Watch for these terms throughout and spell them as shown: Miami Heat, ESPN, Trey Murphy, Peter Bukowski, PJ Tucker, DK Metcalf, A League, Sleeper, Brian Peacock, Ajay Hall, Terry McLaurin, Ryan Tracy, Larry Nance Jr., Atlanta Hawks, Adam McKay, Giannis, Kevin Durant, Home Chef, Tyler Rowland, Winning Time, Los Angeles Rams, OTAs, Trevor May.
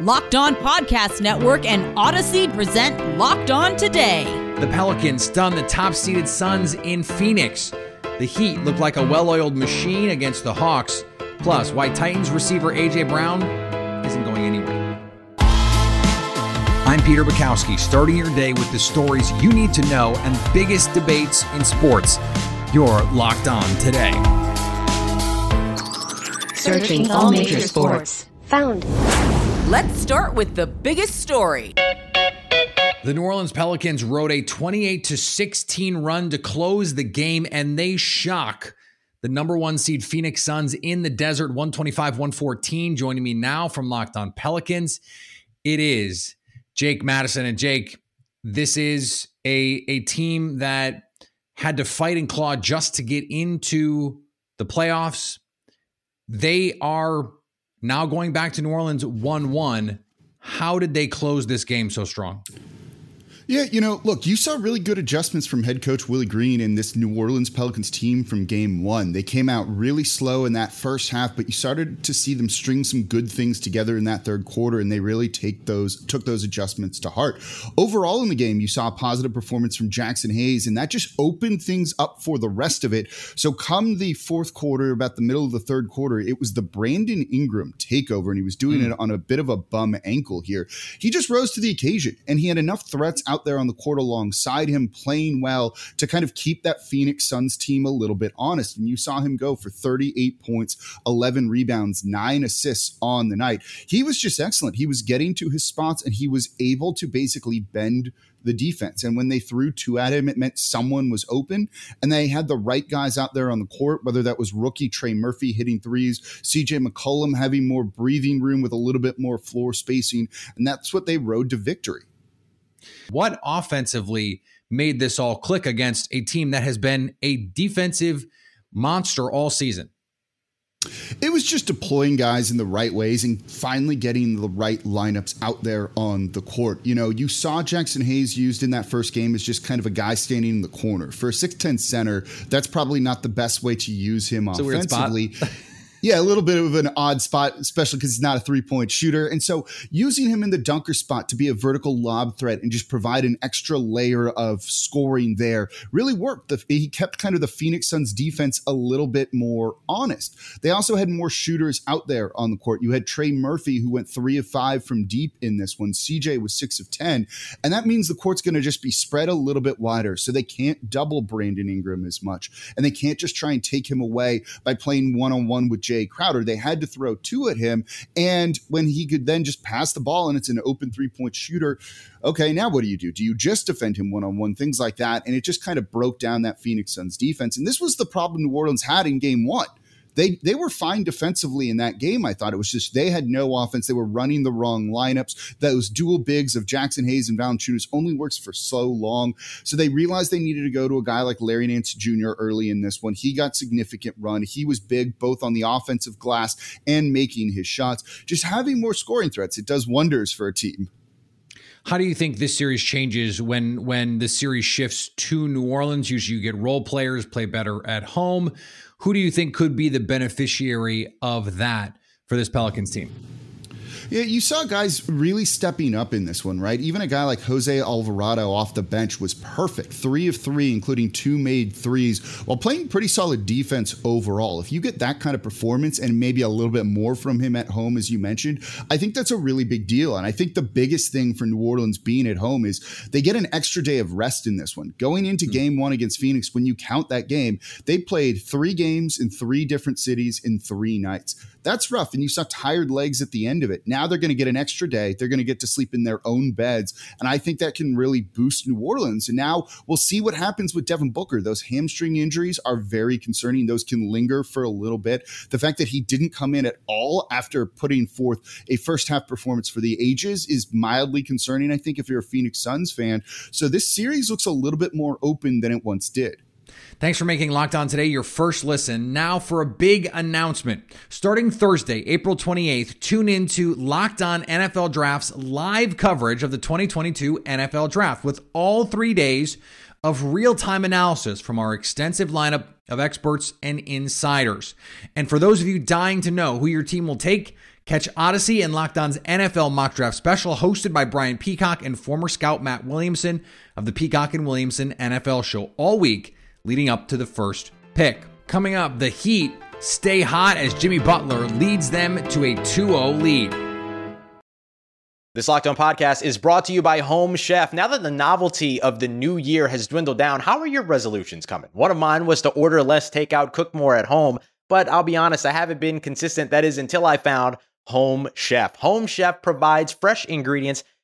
Locked On Podcast Network and Odyssey present Locked On Today. The Pelicans stun the top-seeded Suns in Phoenix. The Heat looked like a well-oiled machine against the Hawks. Plus, why Titans receiver AJ Brown isn't going anywhere. I'm Peter Bukowski, starting your day with the stories you need to know and the biggest debates in sports. You're Locked On Today. Searching all major sports. Found. Let's start with the biggest story. The New Orleans Pelicans rode a 28-16 run to close the game, and they shock the number one seed Phoenix Suns in the desert, 125-114. Joining me now from Locked On Pelicans, it is Jake Madison. And Jake, this is a team that had to fight and claw just to get into the playoffs. They are now going back to New Orleans 1-1. How did they close this game so strong? Yeah, look, you saw really good adjustments from head coach Willie Green and this New Orleans Pelicans team from game one. They came out really slow in that first half, but you started to see them string some good things together in that third quarter, and they really took those adjustments to heart. Overall in the game, you saw a positive performance from Jackson Hayes, and that just opened things up for the rest of it. So come the fourth quarter, about the middle of the third quarter, it was the Brandon Ingram takeover, and he was doing it on a bit of a bum ankle here. He just rose to the occasion, and he had enough threats out there on the court alongside him playing well to kind of keep that Phoenix Suns team a little bit honest. And you saw him go for 38 points, 11 rebounds, 9 assists on the night. He was just excellent. He was getting to his spots, and he was able to basically bend the defense. And when they threw two at him, it meant someone was open, and they had the right guys out there on the court, whether that was rookie Trey Murphy hitting threes, CJ McCollum having more breathing room with a little bit more floor spacing. And that's what they rode to victory. What offensively made this all click against a team that has been a defensive monster all season? It was just deploying guys in the right ways and finally getting the right lineups out there on the court. You saw Jackson Hayes used in that first game as just kind of a guy standing in the corner. For a 6'10 center, that's probably not the best way to use him offensively. Yeah, a little bit of an odd spot, especially because he's not a three-point shooter. And so using him in the dunker spot to be a vertical lob threat and just provide an extra layer of scoring there really worked. He kept kind of the Phoenix Suns defense a little bit more honest. They also had more shooters out there on the court. You had Trey Murphy, who went 3 of 5 from deep in this one. CJ was 6 of 10. And that means the court's going to just be spread a little bit wider. So they can't double Brandon Ingram as much. And they can't just try and take him away by playing one-on-one with Jay Crowder. They had to throw 2 at him, and when he could then just pass the ball and it's an open three-point shooter, okay, now what do you do? Do you just defend him one-on-one? Things like that. And it just kind of broke down that Phoenix Suns defense. And this was the problem New Orleans had in game one. They were fine defensively in that game, I thought. It was just they had no offense. They were running the wrong lineups. Those dual bigs of Jackson Hayes and Valanciunas only works for so long. So they realized they needed to go to a guy like Larry Nance Jr. early in this one. He got significant run. He was big both on the offensive glass and making his shots. Just having more scoring threats, it does wonders for a team. How do you think this series changes when the series shifts to New Orleans? Usually you get role players play better at home. Who do you think could be the beneficiary of that for this Pelicans team? Yeah, you saw guys really stepping up in this one, right? Even a guy like Jose Alvarado off the bench was perfect. 3 of 3, including 2 made threes, while playing pretty solid defense overall. If you get that kind of performance and maybe a little bit more from him at home, as you mentioned, I think that's a really big deal. And I think the biggest thing for New Orleans being at home is they get an extra day of rest in this one. Going into game one against Phoenix, when you count that game, they played 3 games in 3 different cities in 3 nights. That's rough. And you saw tired legs at the end of it. Now, Now they're going to get an extra day. They're going to get to sleep in their own beds. And I think that can really boost New Orleans. And now we'll see what happens with Devin Booker. Those hamstring injuries are very concerning. Those can linger for a little bit. The fact that he didn't come in at all after putting forth a first half performance for the ages is mildly concerning, I think, if you're a Phoenix Suns fan. So this series looks a little bit more open than it once did. Thanks for making Locked On Today your first listen. Now for a big announcement. Starting Thursday, April 28th, tune into Locked On NFL Draft's live coverage of the 2022 NFL Draft with all 3 days of real-time analysis from our extensive lineup of experts and insiders. And for those of you dying to know who your team will take, catch Odyssey and Locked On's NFL Mock Draft Special hosted by Brian Peacock and former scout Matt Williamson of the Peacock and Williamson NFL Show all week leading up to the first pick. Coming up, the Heat stay hot as Jimmy Butler leads them to a 2-0 lead. This Locked On podcast is brought to you by Home Chef. Now that the novelty of the new year has dwindled down, how are your resolutions coming? One of mine was to order less takeout, cook more at home, but I'll be honest, I haven't been consistent. That is until I found Home Chef. Home Chef provides fresh ingredients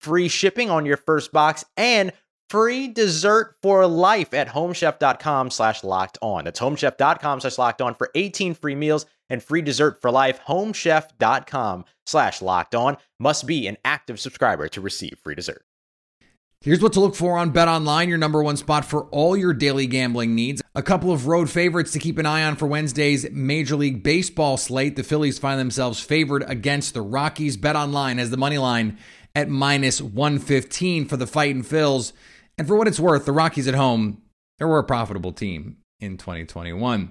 free shipping on your first box, and free dessert for life at homechef.com/lockedon. That's homechef.com/lockedon for 18 free meals and free dessert for life. Homechef.com/lockedon. Must be an active subscriber to receive free dessert. Here's what to look for on BetOnline, your number one spot for all your daily gambling needs. A couple of road favorites to keep an eye on for Wednesday's Major League Baseball slate. The Phillies find themselves favored against the Rockies. BetOnline has the money line at -115 for the Fightin' Phils. And for what it's worth, the Rockies at home, they were a profitable team in 2021.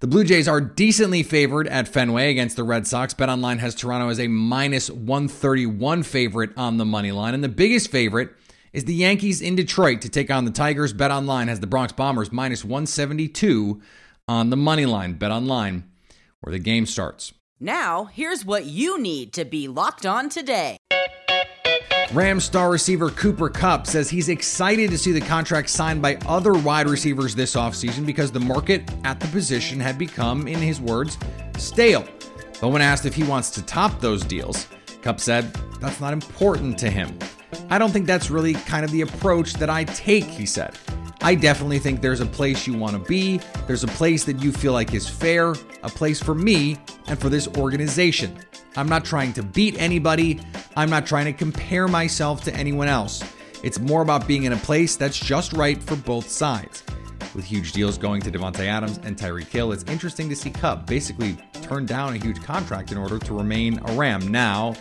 The Blue Jays are decently favored at Fenway against the Red Sox. BetOnline has Toronto as a -131 favorite on the money line. And the biggest favorite is the Yankees in Detroit to take on the Tigers. BetOnline has the Bronx Bombers -172 on the money line. BetOnline, where the game starts. Now, here's what you need to be locked on today. Rams star receiver Cooper Kupp says he's excited to see the contract signed by other wide receivers this offseason because the market at the position had become, in his words, stale. But when asked if he wants to top those deals, Kupp said that's not important to him. I don't think that's really kind of the approach that I take, he said. I definitely think there's a place you want to be. There's a place that you feel like is fair, a place for me and for this organization. I'm not trying to beat anybody. I'm not trying to compare myself to anyone else. It's more about being in a place that's just right for both sides. With huge deals going to Devontae Adams and Tyreek Hill, it's interesting to see Kupp basically turn down a huge contract in order to remain a Ram. Now,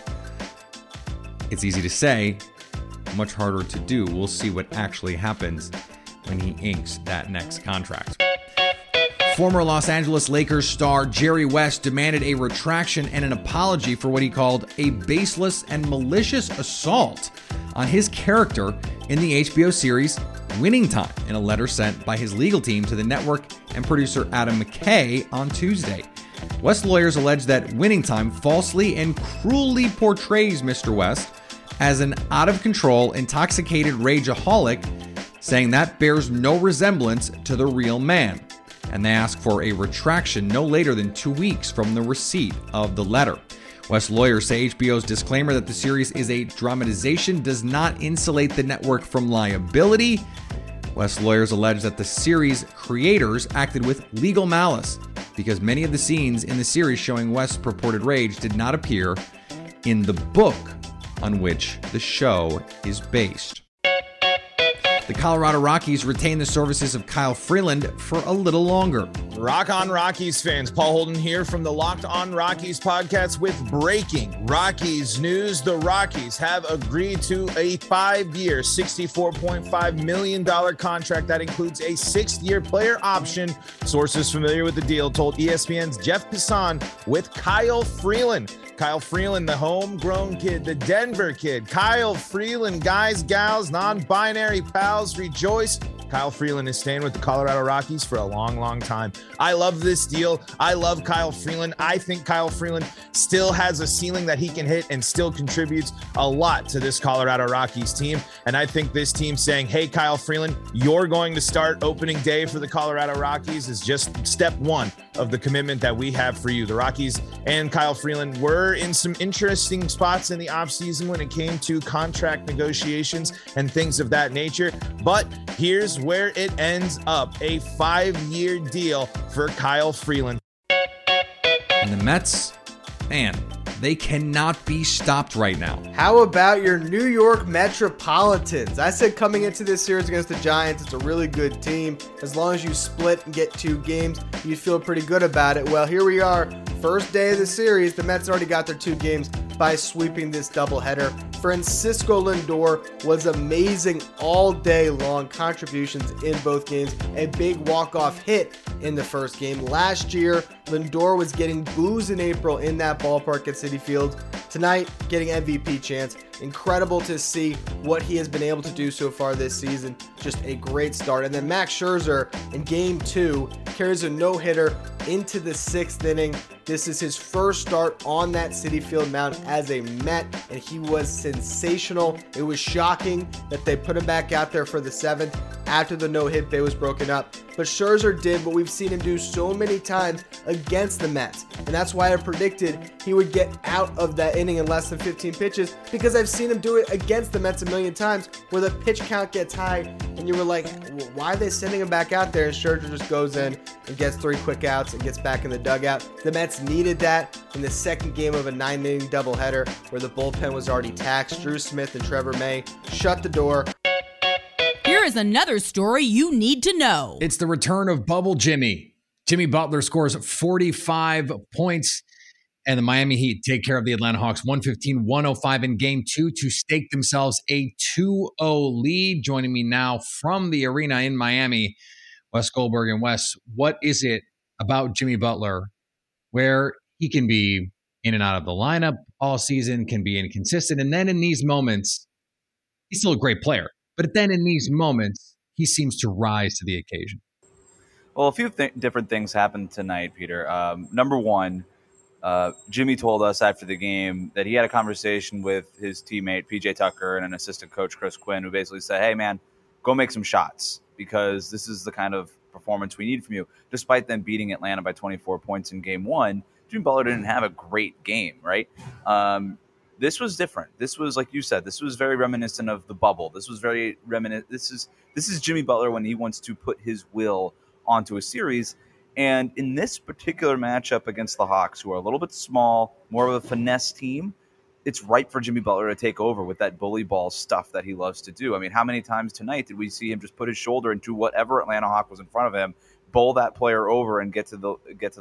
it's easy to say, much harder to do. We'll see what actually happens when he inks that next contract. Former Los Angeles Lakers star Jerry West demanded a retraction and an apology for what he called a baseless and malicious assault on his character in the HBO series Winning Time in a letter sent by his legal team to the network and producer Adam McKay on Tuesday. West's lawyers allege that Winning Time falsely and cruelly portrays Mr. West as an out-of-control, intoxicated rageaholic, saying that bears no resemblance to the real man. And they ask for a retraction no later than 2 weeks from the receipt of the letter. West lawyers say HBO's disclaimer that the series is a dramatization does not insulate the network from liability. West lawyers allege that the series creators acted with legal malice because many of the scenes in the series showing West's purported rage did not appear in the book on which the show is based. The Colorado Rockies retain the services of Kyle Freeland for a little longer. Rock on Rockies fans, Paul Holden here from the Locked on Rockies podcast with breaking Rockies news. The Rockies have agreed to a 5-year, $64.5 million contract that includes a 6th-year player option. Sources familiar with the deal told ESPN's Jeff Passan with Kyle Freeland. Kyle Freeland, the homegrown kid, the Denver kid. Kyle Freeland, guys, gals, non-binary pals, rejoice. Kyle Freeland is staying with the Colorado Rockies for a long, long time. I love this deal. I love Kyle Freeland. I think Kyle Freeland still has a ceiling that he can hit and still contributes a lot to this Colorado Rockies team. And I think this team saying, hey, Kyle Freeland, you're going to start opening day for the Colorado Rockies is just step one of the commitment that we have for you. The Rockies and Kyle Freeland were in some interesting spots in the offseason when it came to contract negotiations and things of that nature. But here's where it ends up, a 5-year deal for Kyle Freeland. And the Mets, man, they cannot be stopped right now. How about your New York Metropolitans? I said coming into this series against the Giants, it's a really good team. As long as you split and get 2 games, you'd feel pretty good about it. Well, here we are, first day of the series. The Mets already got their 2 games by sweeping this doubleheader. Francisco Lindor was amazing all day long, contributions in both games. A big walk-off hit in the first game. Last year, Lindor was getting boos in April in that ballpark at City Field. Tonight, getting MVP chance. Incredible to see what he has been able to do so far this season. Just a great start. And then Max Scherzer in Game 2 carries a no-hitter into the 6th inning. This is his first start on that City Field mound as a Met, and he was sensational. It was shocking that they put him back out there for the 7th after the no-hit bay was broken up. But Scherzer did what we've seen him do so many times against the Mets, and that's why I predicted he would get out of that inning in less than 15 pitches, because I've seen him do it against the Mets a million times where the pitch count gets high and you were like, why are they sending him back out there? And Scherzer just goes in and gets 3 quick outs and gets back in the dugout. The Mets needed that in the 2nd game of a 9-inning doubleheader where the bullpen was already taxed. Drew Smith and Trevor May shut the door. Here is another story you need to know. It's the return of Bubble Jimmy. Jimmy Butler scores 45 points, and the Miami Heat take care of the Atlanta Hawks 115-105 in Game 2 to stake themselves a 2-0 lead. Joining me now from the arena in Miami, Wes Goldberg. And Wes, what is it about Jimmy Butler where he can be in and out of the lineup all season, can be inconsistent, and then in these moments, he's still a great player, but then in these moments, he seems to rise to the occasion? Well, a few different things happened tonight, Peter. Number one, Jimmy told us after the game that he had a conversation with his teammate, PJ Tucker, and an assistant coach, Chris Quinn, who basically said, hey, man, go make some shots because this is the kind of performance we need from you. Despite them beating Atlanta by 24 points in Game 1, Jimmy Butler didn't have a great game, right? This was different. This was, like you said, this was very reminiscent of the bubble. This was very reminiscent. This is Jimmy Butler when he wants to put his will onto a series. And in this particular matchup against the Hawks, who are a little bit small, more of a finesse team, it's ripe for Jimmy Butler to take over with that bully ball stuff that he loves to do. I mean, how many times tonight did we see him just put his shoulder into whatever Atlanta Hawk was in front of him, bowl that player over and get to the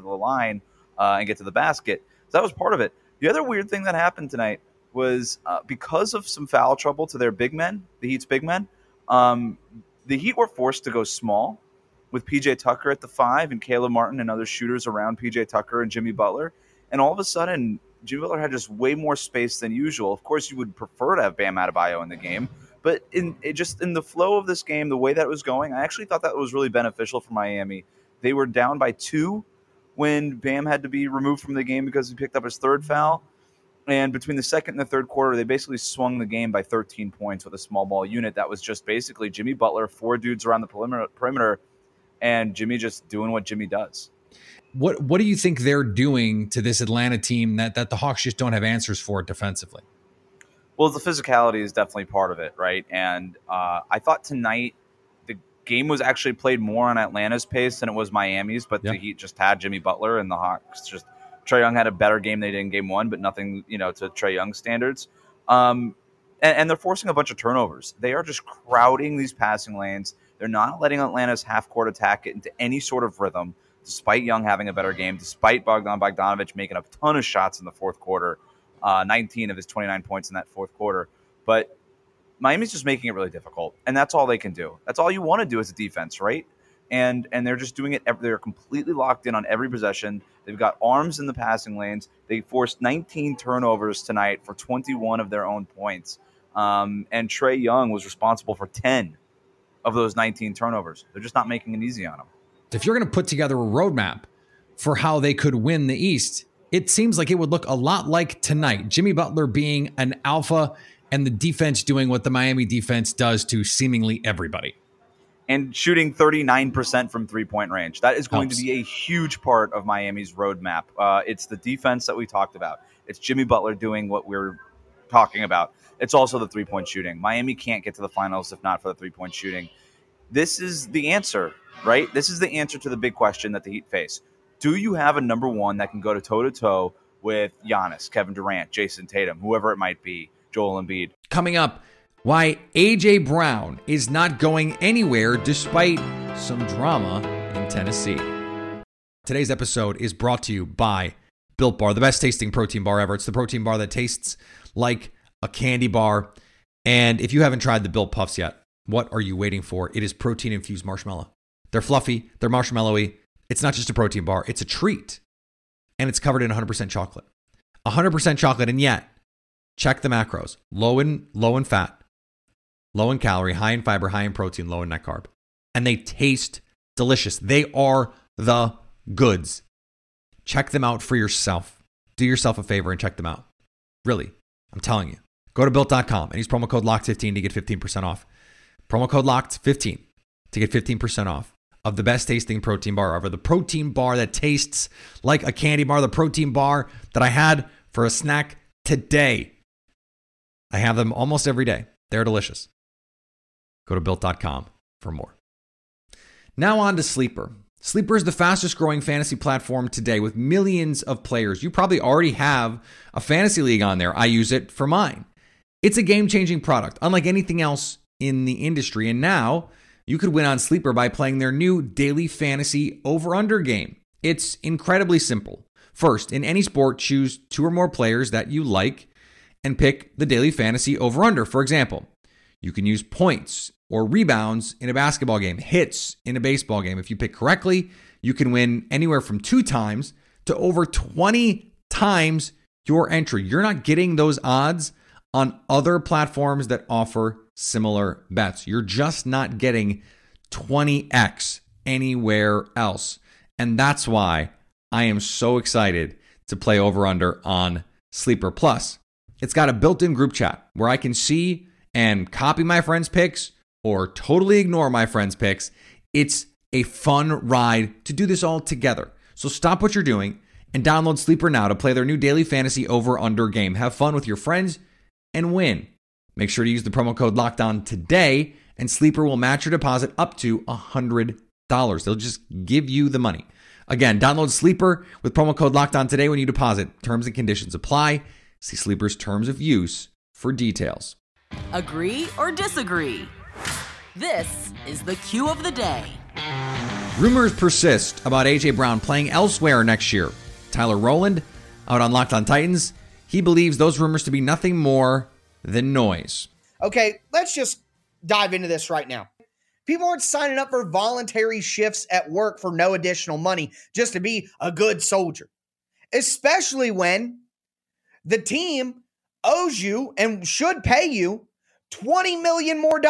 line and get to the basket? So that was part of it. The other weird thing that happened tonight was because of some foul trouble to their big men, the Heat's big men, the Heat were forced to go small with P.J. Tucker at the 5 and Caleb Martin and other shooters around P.J. Tucker and Jimmy Butler. And all of a sudden, Jimmy Butler had just way more space than usual. Of course, you would prefer to have Bam Adebayo in the game. But in the flow of this game, the way that it was going, I actually thought that was really beneficial for Miami. They were down by 2 when Bam had to be removed from the game because he picked up his 3rd foul. And between the 2nd and the 3rd quarter, they basically swung the game by 13 points with a small ball unit. That was just basically Jimmy Butler, 4 dudes around the perimeter, and Jimmy just doing what Jimmy does. What do you think they're doing to this Atlanta team that the Hawks just don't have answers for defensively? Well, the physicality is definitely part of it, right? And I thought tonight the game was actually played more on Atlanta's pace than it was Miami's, but The Heat just had Jimmy Butler and the Hawks just – Trae Young had a better game than they did in Game 1, but nothing, to Trae Young standards. And they're forcing a bunch of turnovers. They are just crowding these passing lanes. They're not letting Atlanta's half-court attack get into any sort of rhythm. despite Young having a better game, despite Bogdan Bogdanović making a ton of shots in the fourth quarter, 19 of his 29 points in that fourth quarter. But Miami's just making it really difficult, and that's all they can do. That's all you want to do as a defense, right? And they're just doing it. They're completely locked in on every possession. They've got arms in the passing lanes. They forced 19 turnovers tonight for 21 of their own points. And Trey Young was responsible for 10 of those 19 turnovers. They're just not making it easy on them. If you're going to put together a roadmap for how they could win the East, it seems like it would look a lot like tonight. Jimmy Butler being an alpha and the defense doing what the Miami defense does to seemingly everybody. And shooting 39% from three-point range. That is going to be a huge part of Miami's roadmap. It's the defense that we talked about. It's Jimmy Butler doing what we're talking about. It's also the three-point shooting. Miami can't get to the finals if not for the three-point shooting. This is the answer, right? This is the answer to the big question that the Heat face. Do you have a number one that can go toe-to-toe with Giannis, Kevin Durant, Jason Tatum, whoever it might be, Joel Embiid? Coming up, why AJ Brown is not going anywhere despite some drama in Tennessee. Today's episode is brought to you by Built Bar, the best tasting protein bar ever. It's the protein bar that tastes like a candy bar. And if you haven't tried the Built Puffs yet, what are you waiting for? It is protein-infused marshmallow. They're fluffy. They're marshmallowy. It's not just a protein bar. It's a treat. And it's covered in 100% chocolate. 100% chocolate. And yet, check the macros. Low in fat. Low in calorie, high in fiber, high in protein, low in net carb. And they taste delicious. They are the goods. Check them out for yourself. Do yourself a favor and check them out. Really, I'm telling you. Go to Built.com and use promo code LOCKED15 to get 15% off. Promo code LOCKED15 to get 15% off of the best tasting protein bar ever. The protein bar that tastes like a candy bar. The protein bar that I had for a snack today. I have them almost every day. They're delicious. Go to Built.com for more. Now on to Sleeper. Sleeper is the fastest growing fantasy platform today with millions of players. You probably already have a fantasy league on there. I use it for mine. It's a game-changing product, unlike anything else in the industry. And now you could win on Sleeper by playing their new daily fantasy over-under game. It's incredibly simple. First, in any sport, choose two or more players that you like and pick the daily fantasy over-under. For example, you can use points or rebounds in a basketball game, hits in a baseball game. If you pick correctly, you can win anywhere from 2 times to over 20 times your entry. You're not getting those odds on other platforms that offer similar bets. You're just not getting 20x anywhere else. And that's why I am so excited to play over-under on Sleeper Plus. It's got a built-in group chat where I can see and copy my friends' picks or totally ignore my friends' picks. It's a fun ride to do this all together. So stop what you're doing and download Sleeper now to play their new daily fantasy over-under game. Have fun with your friends and win. Make sure to use the promo code LOCKEDON today, and Sleeper will match your deposit up to $100. They'll just give you the money. Again, download Sleeper with promo code LOCKEDON today when you deposit. Terms and conditions apply. See Sleeper's terms of use for details. Agree or disagree? This is the cue of the day. Rumors persist about AJ Brown playing elsewhere next year. Tyler Rowland, out on Locked On Titans, he believes those rumors to be nothing more than noise. Okay, let's just dive into this right now. People aren't signing up for voluntary shifts at work for no additional money just to be a good soldier, especially when the team owes you and should pay you $20 million more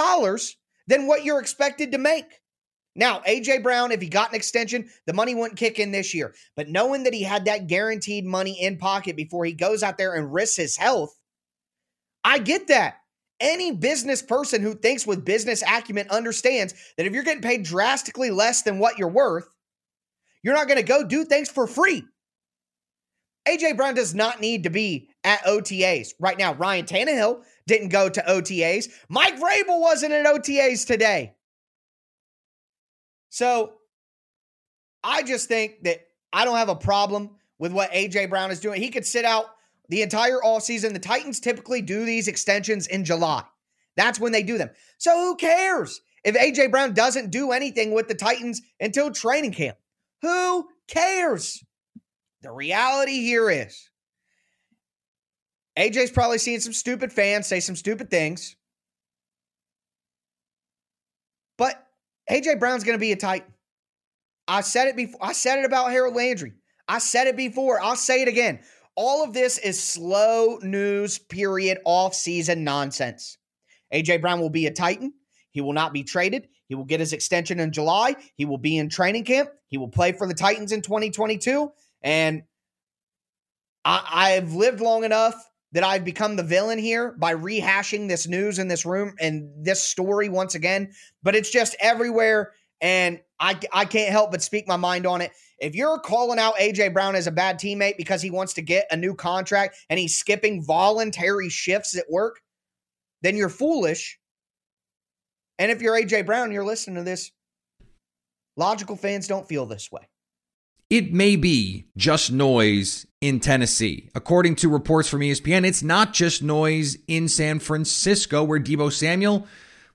than what you're expected to make. Now, AJ Brown, if he got an extension, the money wouldn't kick in this year. But knowing that he had that guaranteed money in pocket before he goes out there and risks his health, I get that. Any business person who thinks with business acumen understands that if you're getting paid drastically less than what you're worth, you're not going to go do things for free. AJ Brown does not need to be at OTAs right now. Ryan Tannehill didn't go to OTAs. Mike Vrabel wasn't at OTAs today. So I just think that I don't have a problem with what AJ Brown is doing. He could sit out the entire offseason. The Titans typically do these extensions in July. That's when they do them. So who cares if AJ Brown doesn't do anything with the Titans until training camp? Who cares? The reality here is AJ's probably seen some stupid fans say some stupid things. But AJ Brown's going to be a Titan. I said it before. I said it about Harold Landry. I said it before. I'll say it again. All of this is slow news, period, offseason nonsense. AJ Brown will be a Titan. He will not be traded. He will get his extension in July. He will be in training camp. He will play for the Titans in 2022. And I've lived long enough that I've become the villain here by rehashing this news in this room and this story once again. But it's just everywhere, and I can't help but speak my mind on it. If you're calling out AJ Brown as a bad teammate because he wants to get a new contract and he's skipping voluntary shifts at work, then you're foolish. And if you're AJ Brown, you're listening to this, logical fans don't feel this way. It may be just noise in Tennessee. According to reports from ESPN, it's not just noise in San Francisco, where Debo Samuel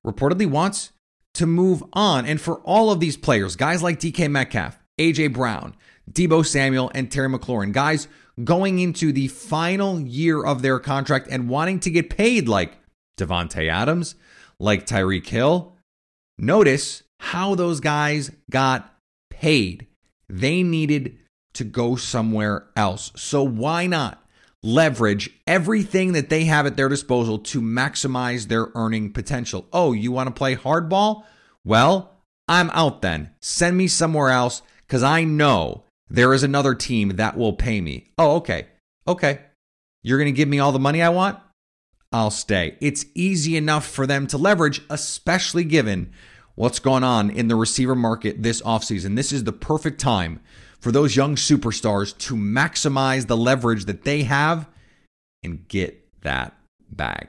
reportedly wants to move on. And for all of these players, guys like DK Metcalf, AJ Brown, Debo Samuel, and Terry McLaurin, guys going into the final year of their contract and wanting to get paid, like Devontae Adams, like Tyreek Hill, notice how those guys got paid. They needed to go somewhere else. So why not leverage everything that they have at their disposal to maximize their earning potential? Oh, you want to play hardball? Well, I'm out then. Send me somewhere else because I know there is another team that will pay me. Oh, okay. Okay. You're going to give me all the money I want? I'll stay. It's easy enough for them to leverage, especially given what's going on in the receiver market this offseason. This is the perfect time for those young superstars to maximize the leverage that they have and get that bag.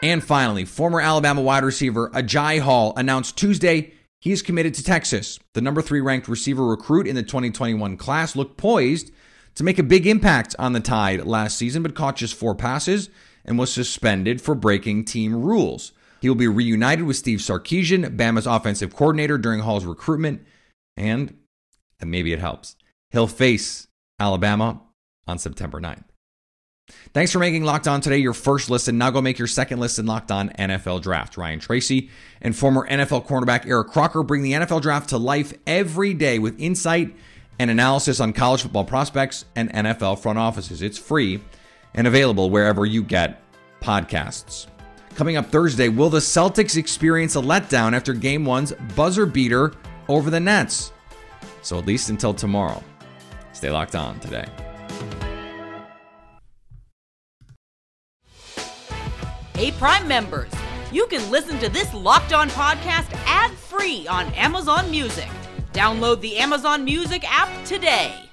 And finally, former Alabama wide receiver Ajay Hall announced Tuesday he is committed to Texas. The number 3 ranked receiver recruit in the 2021 class looked poised to make a big impact on the Tide last season, but caught just 4 passes and was suspended for breaking team rules. He will be reunited with Steve Sarkisian, Bama's offensive coordinator, during Hall's recruitment, and maybe it helps, he'll face Alabama on September 9th. Thanks for making Locked On Today your first listen. Now go make your second listen Locked On NFL Draft. Ryan Tracy and former NFL cornerback Eric Crocker bring the NFL Draft to life every day with insight and analysis on college football prospects and NFL front offices. It's free and available wherever you get podcasts. Coming up Thursday, will the Celtics experience a letdown after Game 1's buzzer beater over the Nets? So at least until tomorrow, stay locked on today. Hey, Prime members, you can listen to this Locked On podcast ad-free on Amazon Music. Download the Amazon Music app today.